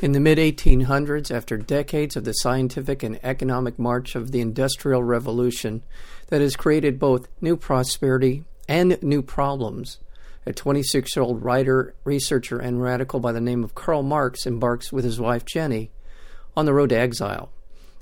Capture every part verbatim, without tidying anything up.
In the mid eighteen hundreds, after decades of the scientific and economic march of the Industrial Revolution that has created both new prosperity and new problems, a twenty-six-year-old writer, researcher, and radical by the name of Karl Marx embarks with his wife Jenny on the road to exile.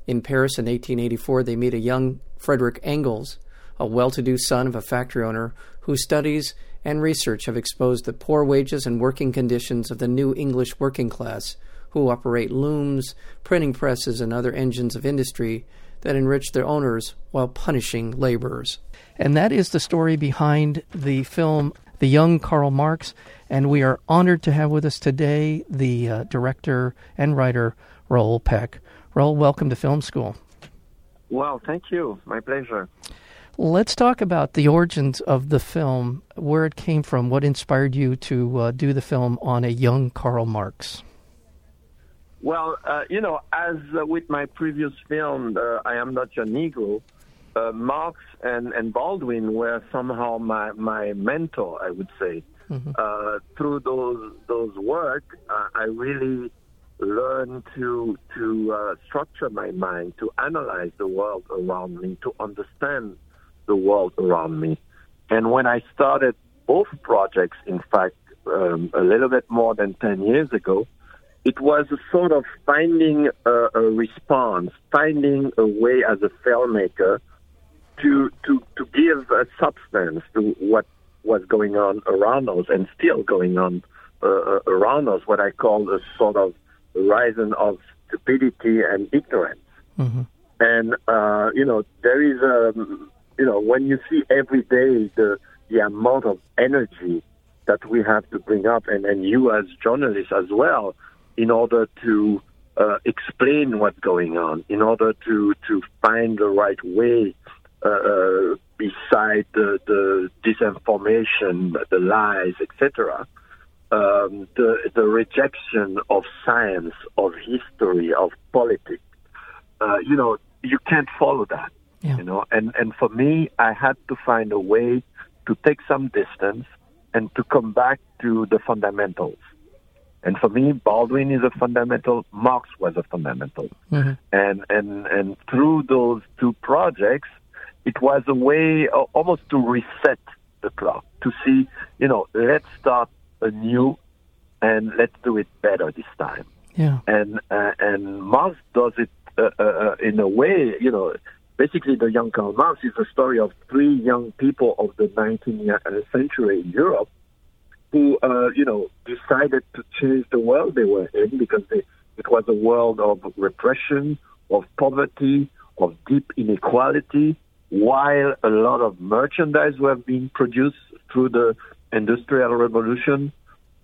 In Paris in eighteen eighty-four, they meet a young Frederick Engels, a well-to-do son of a factory owner whose studies and research have exposed the poor wages and working conditions of the new English working class, who operate looms, printing presses, and other engines of industry that enrich their owners while punishing laborers. And that is the story behind the film The Young Karl Marx, and we are honored to have with us today the uh, director and writer, Raul Peck. Raul, welcome to Film School. Well, thank you. My pleasure. Let's talk about the origins of the film, where it came from, what inspired you to uh, do the film on a young Karl Marx. Well, uh, you know, as uh, with my previous film, uh, I Am Not Your Negro, uh, Marx and, and Baldwin were somehow my, my mentor, I would say. Mm-hmm. Uh, through those those work, uh, I really learned to to uh, structure my mind, to analyze the world around me, to understand the world around me. And when I started both projects, in fact, um, a little bit more than ten years ago, it was a sort of finding a, a response, finding a way as a filmmaker to to to give a substance to what was going on around us and still going on uh, around us, what I call a sort of horizon of stupidity and ignorance. Mm-hmm. And, uh, you know, there is a, you know, when you see every day the, the amount of energy that we have to bring up, and, and you as journalists as well, in order to uh, explain what's going on, in order to, to find the right way uh, beside the, the disinformation, the lies, et cetera, um, the, the rejection of science, of history, of politics, uh, you know, you can't follow that, yeah. you know. And, and for me, I had to find a way to take some distance and to come back to the fundamentals. And for me, Baldwin is a fundamental, Marx was a fundamental. Mm-hmm. And, and and through those two projects, it was a way uh, almost to reset the clock, to see, you know, let's start anew and let's do it better this time. Yeah. And uh, and Marx does it uh, uh, in a way, you know, basically The Young Karl Marx is a story of three young people of the nineteenth century in Europe, who, uh, you know, decided to change the world they were in because they, it was a world of repression, of poverty, of deep inequality, while a lot of merchandise were being produced through the Industrial Revolution,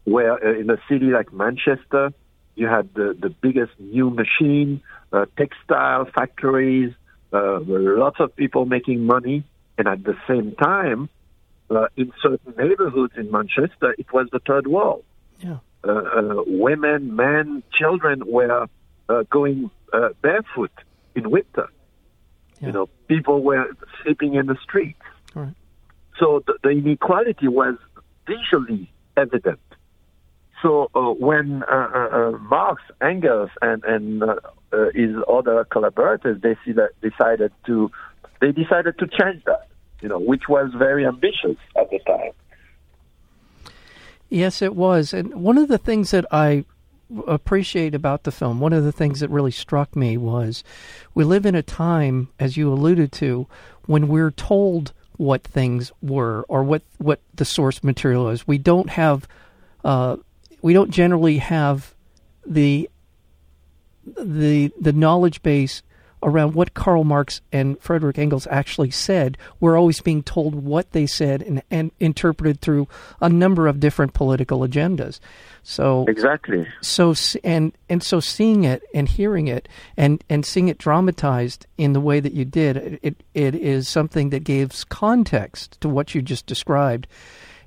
where uh, in a city like Manchester, you had the, the biggest new machine, uh, textile factories, uh, lots of people making money, and at the same time, Uh, in certain neighborhoods in Manchester, it was the third world. Yeah. Uh, uh, women, men, children were uh, going uh, barefoot in winter. Yeah. You know, people were sleeping in the streets. Right. So the, the inequality was visually evident. So uh, when uh, uh, uh, Marx, Engels, and, and uh, uh, his other collaborators, they see that decided to, they decided to change that. You know, which was very ambitious at the time. Yes, it was. And one of the things that I appreciate about the film, one of the things that really struck me was we live in a time, as you alluded to, when we're told what things were or what, what the source material is. We don't have, uh, we don't generally have the the the knowledge base around what Karl Marx and Frederick Engels actually said. We're always being told what they said and, and interpreted through a number of different political agendas. So exactly. So and and so seeing it and hearing it and, and seeing it dramatized in the way that you did, it it is something that gives context to what you just described,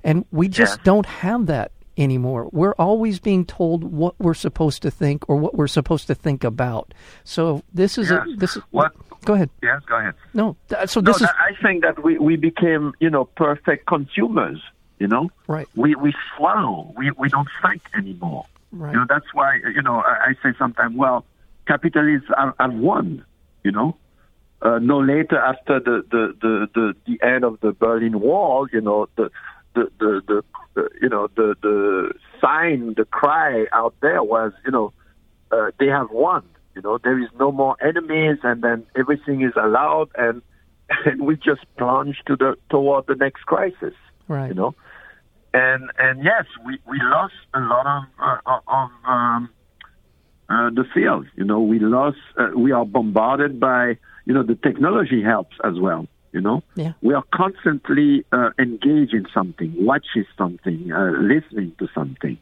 and we just yeah. don't have that anymore. We're always being told what we're supposed to think or what we're supposed to think about. So this is yes. a, this is what go ahead. Yes, go ahead. No, th- so this no, is. I think that we, we became you know perfect consumers. You know, right? We we swallow. We we don't think anymore. Right. You know, that's why you know I, I say sometimes, well, capitalists are, are won. You know, uh, no later after the the, the, the the end of the Berlin Wall. You know the. The, the, the, the you know the, the sign, the cry out there was you know uh, they have won. You know there is no more enemies, and then everything is allowed, and and we just plunge to the toward the next crisis. Right. You know, and and yes, we, we lost a lot of uh, of um, uh, the field. You know, we lost. Uh, we are bombarded by you know the technology helps as well. You know, yeah. we are constantly uh, engaged in something, watching something, uh, listening to something,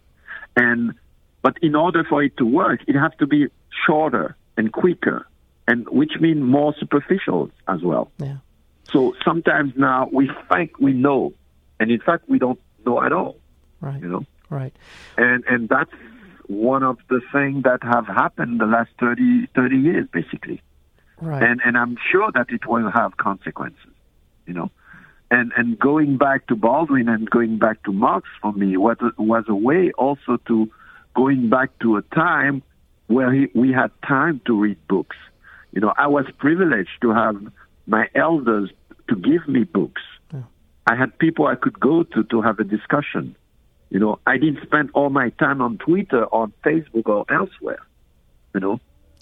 and but in order for it to work, it has to be shorter and quicker, and which means more superficial as well. Yeah. So sometimes now we think we know, and in fact we don't know at all. Right. You know. Right. And and that's one of the things that have happened the last thirty, thirty years, basically. Right. And and I'm sure that it will have consequences, you know. And and going back to Baldwin and going back to Marx for me was was a way also to going back to a time where he, we had time to read books. You know, I was privileged to have my elders to give me books. Yeah. I had people I could go to to have a discussion. You know, I didn't spend all my time on Twitter, on Facebook, or elsewhere. You know.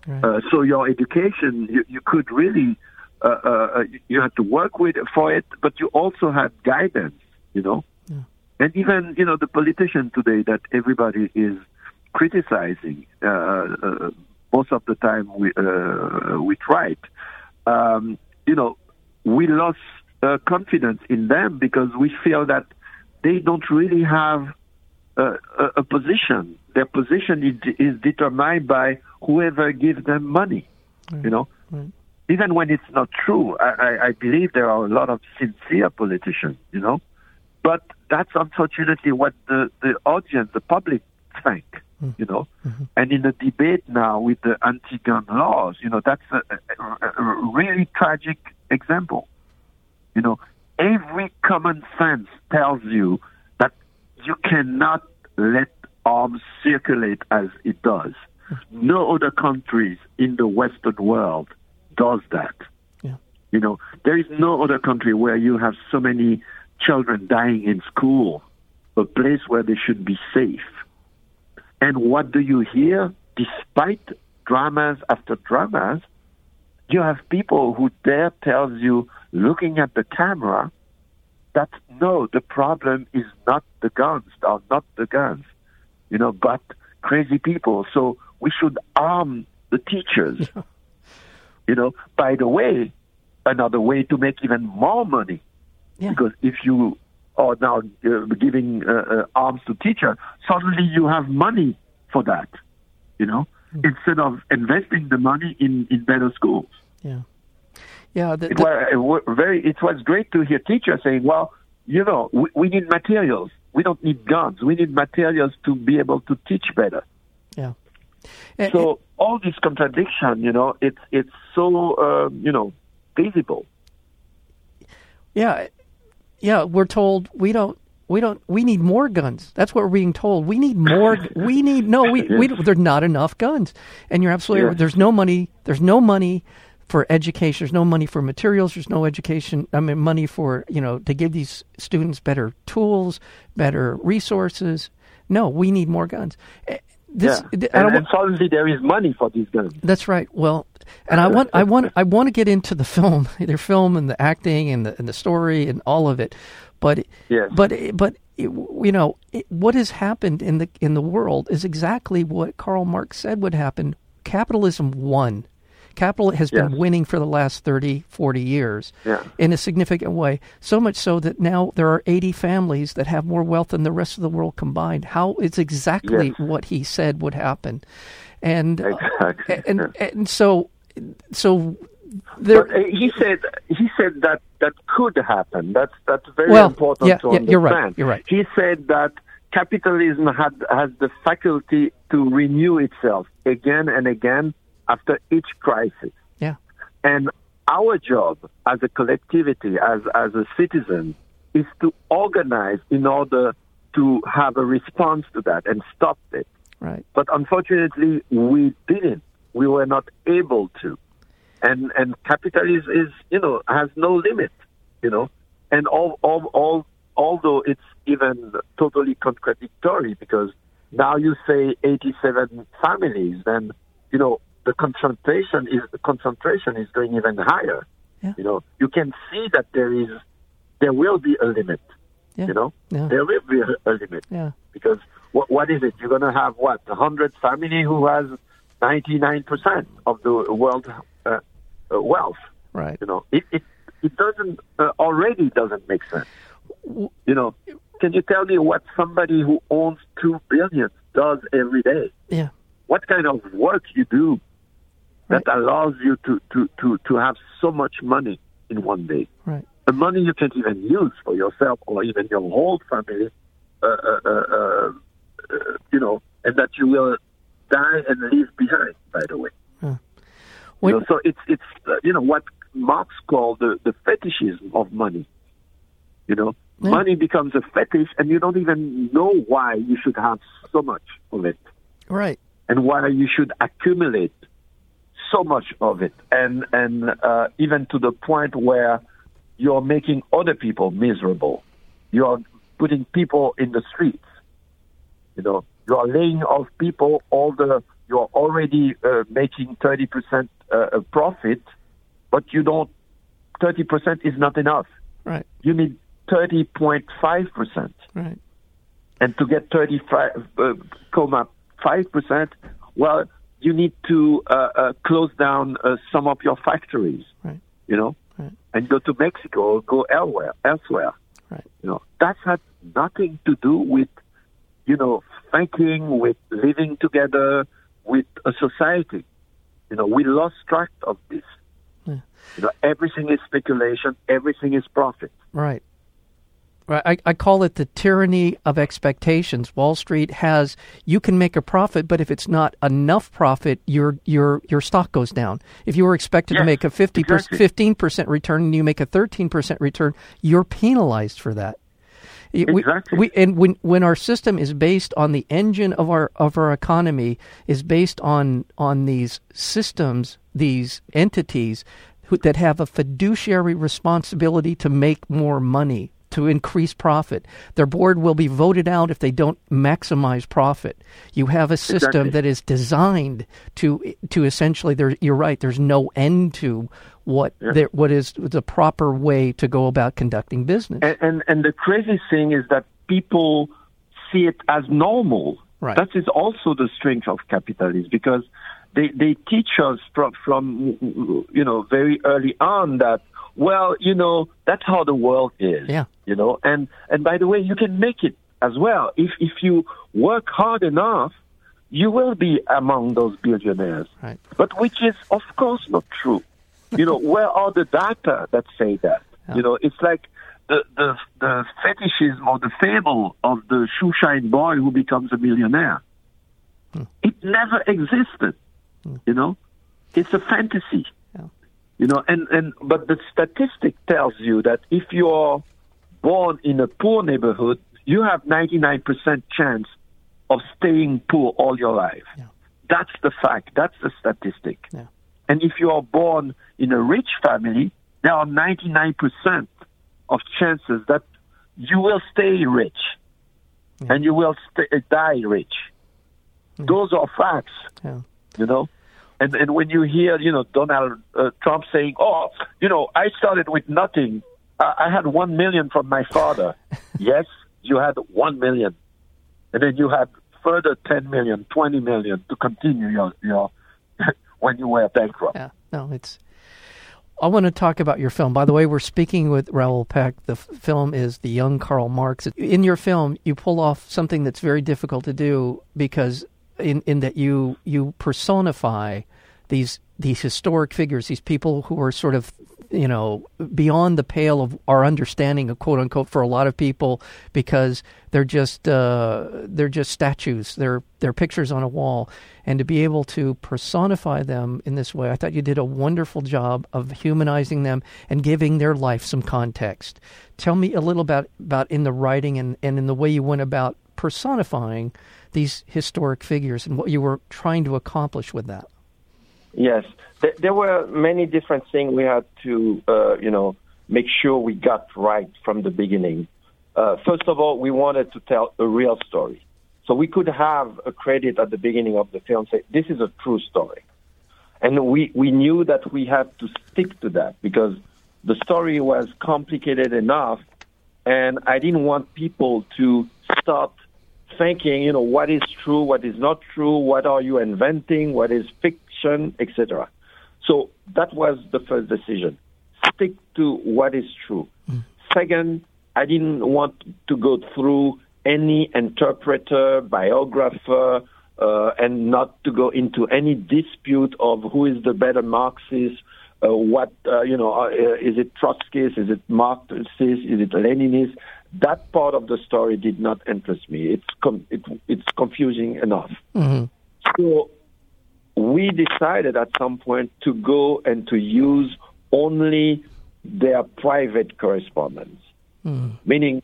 Right. Uh, so your education, you, you could really, uh, uh, you had to work with for it, but you also had guidance, you know. Yeah. And even, you know, the politician today that everybody is criticizing uh, uh, most of the time we, uh, with right, um, you know, we lost uh, confidence in them because we feel that they don't really have uh, a, a position. Their position is, is determined by whoever gives them money, mm, you know. Mm. Even when it's not true, I, I, I believe there are a lot of sincere politicians, you know. But that's unfortunately what the, the audience, the public, think, mm. you know. Mm-hmm. And in the debate now with the anti-gun laws, you know, that's a, a, a really tragic example. You know, every common sense tells you that you cannot let arms circulate as it does. No other countries in the Western world does that. Yeah. You know, there is no other country where you have so many children dying in school, a place where they should be safe. And what do you hear? Despite dramas after dramas, you have people who dare tells you, looking at the camera, that no, the problem is not the guns, or not the guns, you know, but crazy people. So we should arm the teachers. Yeah. You know, by the way, another way to make even more money. Yeah. Because if you are now uh, giving uh, uh, arms to teachers, suddenly you have money for that, you know, mm-hmm. instead of investing the money in, in better schools. Yeah. Yeah. The, the... It, was, it, was very, it was great to hear teachers saying, well, you know, we, we need materials. We don't need guns. We need materials to be able to teach better. Yeah. And, so and, all this contradiction, you know, it's it's so uh, you know visible. Yeah, yeah. We're told we don't, we don't, we need more guns. That's what we're being told. We need more. we need no. We yes. we there's not enough guns. And you're absolutely yes. right. There's no money. There's no money for education. There's no money for materials. There's no education. I mean, money for you know to give these students better tools, better resources. No, we need more guns. This, yeah. I don't, and, and suddenly there is money for these guns. That's right. Well, and I want, I want, I want to get into the film, their film, and the acting, and the and the story, and all of it. But, yes. but, but you know, what has happened in the in the world is exactly what Karl Marx said would happen. Capitalism won. Capital has yes. been winning for the last thirty, forty years yeah. in a significant way, so much so that now there are eighty families that have more wealth than the rest of the world combined. How it's exactly yes. what he said would happen. And exactly. uh, and, yeah. and so so there but, uh, he said he said that that could happen. That's that's very well, important yeah, to yeah, understand. You're right, you're right. He said that capitalism had, has the faculty to renew itself again and again after each crisis. Yeah. And our job as a collectivity, as, as a citizen, is to organize in order to have a response to that and stop it. Right. But unfortunately, we didn't. We were not able to. And and capitalism is, you know, has no limit, you know. And all all all. Although it's even totally contradictory, because now you say eighty-seven families, then you know the concentration is the concentration is going even higher. Yeah. You know, you can see that there is there will be a limit. Yeah. You know, yeah. there will be a, a limit. Yeah. Because what what is it? You're going to have what a hundred family who has ninety-nine percent of the world uh, wealth. Right. You know, it it it doesn't uh, already doesn't make sense. You know, can you tell me what somebody who owns two billion does every day? Yeah. What kind of work you do that right. allows you to, to, to, to have so much money in one day? Right. The money you can't even use for yourself or even your whole family, uh, uh, uh, uh, you know, and that you will die and leave behind, by the way. Huh. When, you know, so it's, it's uh, you know, what Marx called the, the fetishism of money. You know, yeah. money becomes a fetish, and you don't even know why you should have so much of it. Right. And why you should accumulate so much of it. And and uh, even to the point where you're making other people miserable. You're putting people in the streets. You know, you're laying off people. All the, you're already uh, making thirty percent uh, profit, but you don't, thirty percent is not enough. Right. You need thirty point five percent. Right. And to get thirty-five point five percent, well, you need to uh, uh, close down uh, some of your factories, right. you know, right. and go to Mexico or go elsewhere. elsewhere. Right. You know, that's had nothing to do with, you know, thinking, with living together, with a society. You know, we lost track of this. Yeah. You know, everything is speculation, everything is profit. Right. I, I call it the tyranny of expectations. Wall Street has, you can make a profit, but if it's not enough profit, your your your stock goes down. If you were expected yes, to make a fifty exactly. fifteen percent return and you make a thirteen percent return, you're penalized for that. Exactly. We, we, and when when our system is based on the engine of our of our economy is based on on these systems, these entities who, that have a fiduciary responsibility to make more money, to increase profit. Their board will be voted out if they don't maximize profit. You have a system exactly. that is designed to to essentially, there, you're right, there's no end to what yeah. there, what is the proper way to go about conducting business. And, and and the crazy thing is that people see it as normal. Right. That is also the strength of capitalism, because they, they teach us from, from, you know, very early on that, well, you know, that's how the world is, yeah. you know. And, and by the way, you can make it as well. If if you work hard enough, you will be among those billionaires. Right. But which is, of course, not true. You know, where are the data that say that? Yeah. You know, it's like the, the, the fetishism or the fable of the shoeshine boy who becomes a millionaire. Hmm. It never existed, hmm. you know. It's a fantasy. You know, and, and but the statistic tells you that if you're born in a poor neighborhood, you have ninety-nine percent chance of staying poor all your life. Yeah. That's the fact. That's the statistic. Yeah. And if you are born in a rich family, there are ninety-nine percent of chances that you will stay rich yeah. and you will stay, die rich. Mm. Those are facts, yeah. you know. And and when you hear, you know, Donald uh, Trump saying, oh, you know, I started with nothing. I, I had one million from my father. Yes, you had one million. And then you had further ten million, twenty million to continue your, your when you were bankrupt. Yeah. no, it's... I want to talk about your film. By the way, we're speaking with Raul Peck. The f- film is The Young Karl Marx. In your film, you pull off something that's very difficult to do because in, in that you you personify these these historic figures, these people who are sort of, you know, beyond the pale of our understanding of quote unquote for a lot of people, because they're just uh, they're just statues. They're they're pictures on a wall, and to be able to personify them in this way, I thought you did a wonderful job of humanizing them and giving their life some context. Tell me a little about about in the writing and, and in the way you went about personifying these historic figures and what you were trying to accomplish with that. Yes, there were many different things we had to, uh, you know, make sure we got right from the beginning. Uh, first of all, we wanted to tell a real story. So we could have a credit at the beginning of the film, say, this is a true story. And we, we knew that we had to stick to that because the story was complicated enough, and I didn't want people to start thinking, you know, what is true, what is not true, what are you inventing, what is fiction, et cetera. So that was the first decision. Stick to what is true. Mm. Second, I didn't want to go through any interpreter, biographer, uh, and not to go into any dispute of who is the better Marxist, uh, what, uh, you know, uh, is it Trotskyist, is it Marxist, is it Leninist? That part of the story did not interest me. It's com- it, it's confusing enough. Mm-hmm. So we decided at some point to go and to use only their private correspondence, mm. meaning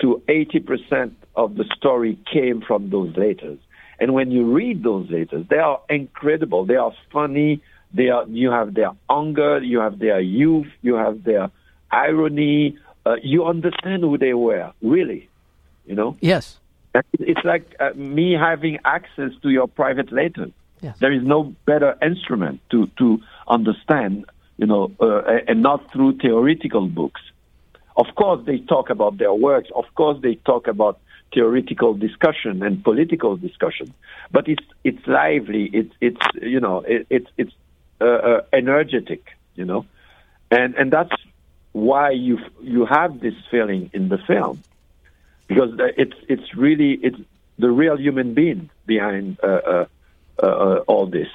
to eighty percent of the story came from those letters. And when you read those letters, they are incredible. They are funny. They are, you have their anger. You have their youth. You have their irony. Uh, you understand who they were, really, you know? Yes. It's like uh, me having access to your private letters. Yes. There is no better instrument to, to understand, you know, uh, and not through theoretical books. Of course, they talk about their works. Of course, they talk about theoretical discussion and political discussion. But it's it's lively. It's it's you know it, it's it's uh, uh, energetic. You know, and and that's why you you have this feeling in the film, because it's it's really it's the real human being behind. Uh, uh, Uh, uh, all this,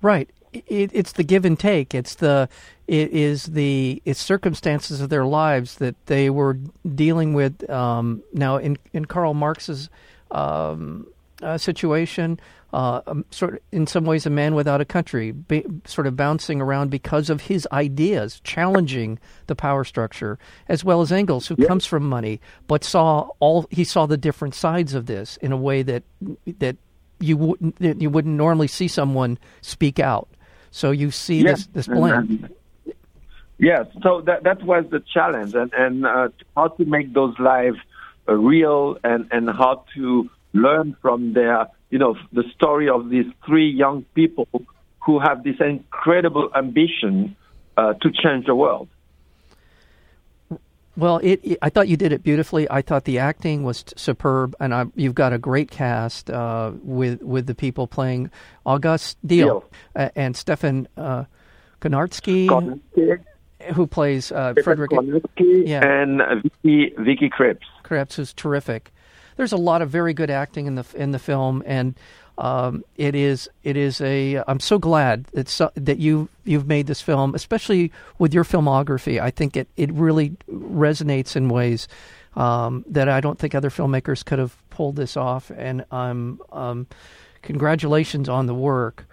right? It, it's the give and take. It's the it is the it's circumstances of their lives that they were dealing with. Um, now, in in Karl Marx's um, uh, situation, uh, um, sort of, in some ways, a man without a country, be, sort of bouncing around because of his ideas, challenging the power structure, as well as Engels, who yeah. comes from money, but saw all he saw the different sides of this in a way that that. You wouldn't you wouldn't normally see someone speak out, so you see yes, this this blend. Yes, yeah, so that that was the challenge, and and uh, how to make those lives uh, real, and, and how to learn from their you know the story of these three young people who have this incredible ambition uh, to change the world. Well, it, it, I thought you did it beautifully. I thought the acting was t- superb, and I, you've got a great cast uh, with with the people playing August Diel uh, and Stefan uh, Konarski, Konarski, who plays uh, Frederick Konarski, yeah. and Vicky, Vicky Kripps. Kripps is terrific. There's a lot of very good acting in the in the film, and um, it is it is a. I'm so glad that so, that you. You've made this film, especially with your filmography. I think it, it really resonates in ways um, that I don't think other filmmakers could have pulled this off. And um, um, congratulations on the work.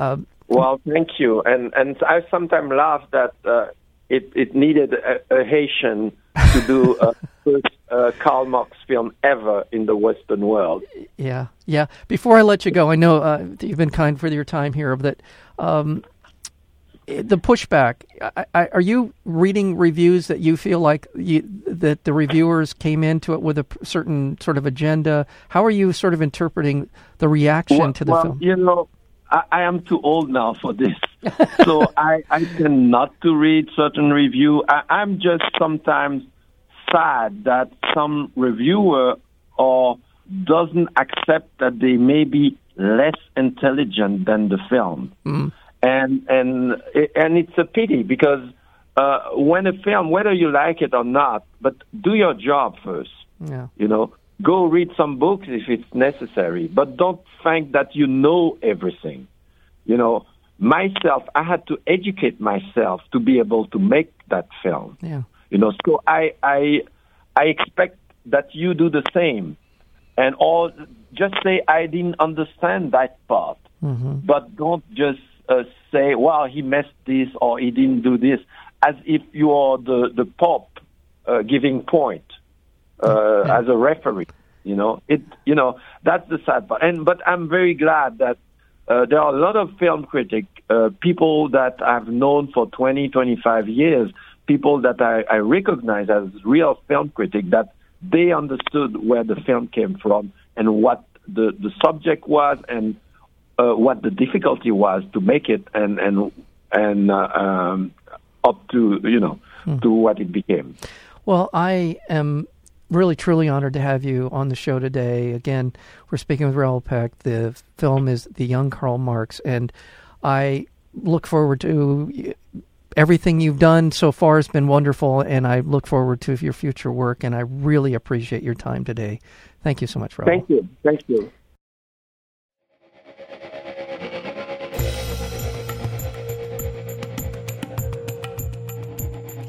Uh, well, thank you. And and I sometimes laugh that uh, it it needed a, a Haitian to do a first uh, Karl Marx film ever in the Western world. Yeah, yeah. Before I let you go, I know uh, you've been kind for your time here, but. Um, The pushback. I, I, are you reading reviews that you feel like you, that the reviewers came into it with a certain sort of agenda? How are you sort of interpreting the reaction well, to the well, film? You know, I, I am too old now for this, so I, I tend not to read certain review. I, I'm just sometimes sad that some reviewer or doesn't accept that they may be less intelligent than the film. Mm. And and and it's a pity because uh, when a film, whether you like it or not, but do your job first. Yeah. You know, go read some books if it's necessary, but don't think that you know everything. You know, myself, I had to educate myself to be able to make that film. Yeah. You know, so I I I expect that you do the same, and all just say I didn't understand that part, mm-hmm. but don't just uh, say, "Well, he messed this or he didn't do this," as if you are the the Pope uh, giving point uh, mm-hmm. as a referee. You know, it. You know, that's the sad part. And but I'm very glad that uh, there are a lot of film critics, uh, people that I've known for twenty, twenty-five years. People that I, I recognize as real film critics, that they understood where the film came from and what the, the subject was and uh, what the difficulty was to make it and and and uh, um, up to, you know, hmm. to what it became. Well, I am really, truly honored to have you on the show today. Again, we're speaking with Raoul Peck. The film is The Young Karl Marx, and I look forward to... Everything you've done so far has been wonderful, and I look forward to your future work, and I really appreciate your time today. Thank you so much, Raul. Thank you. Thank you.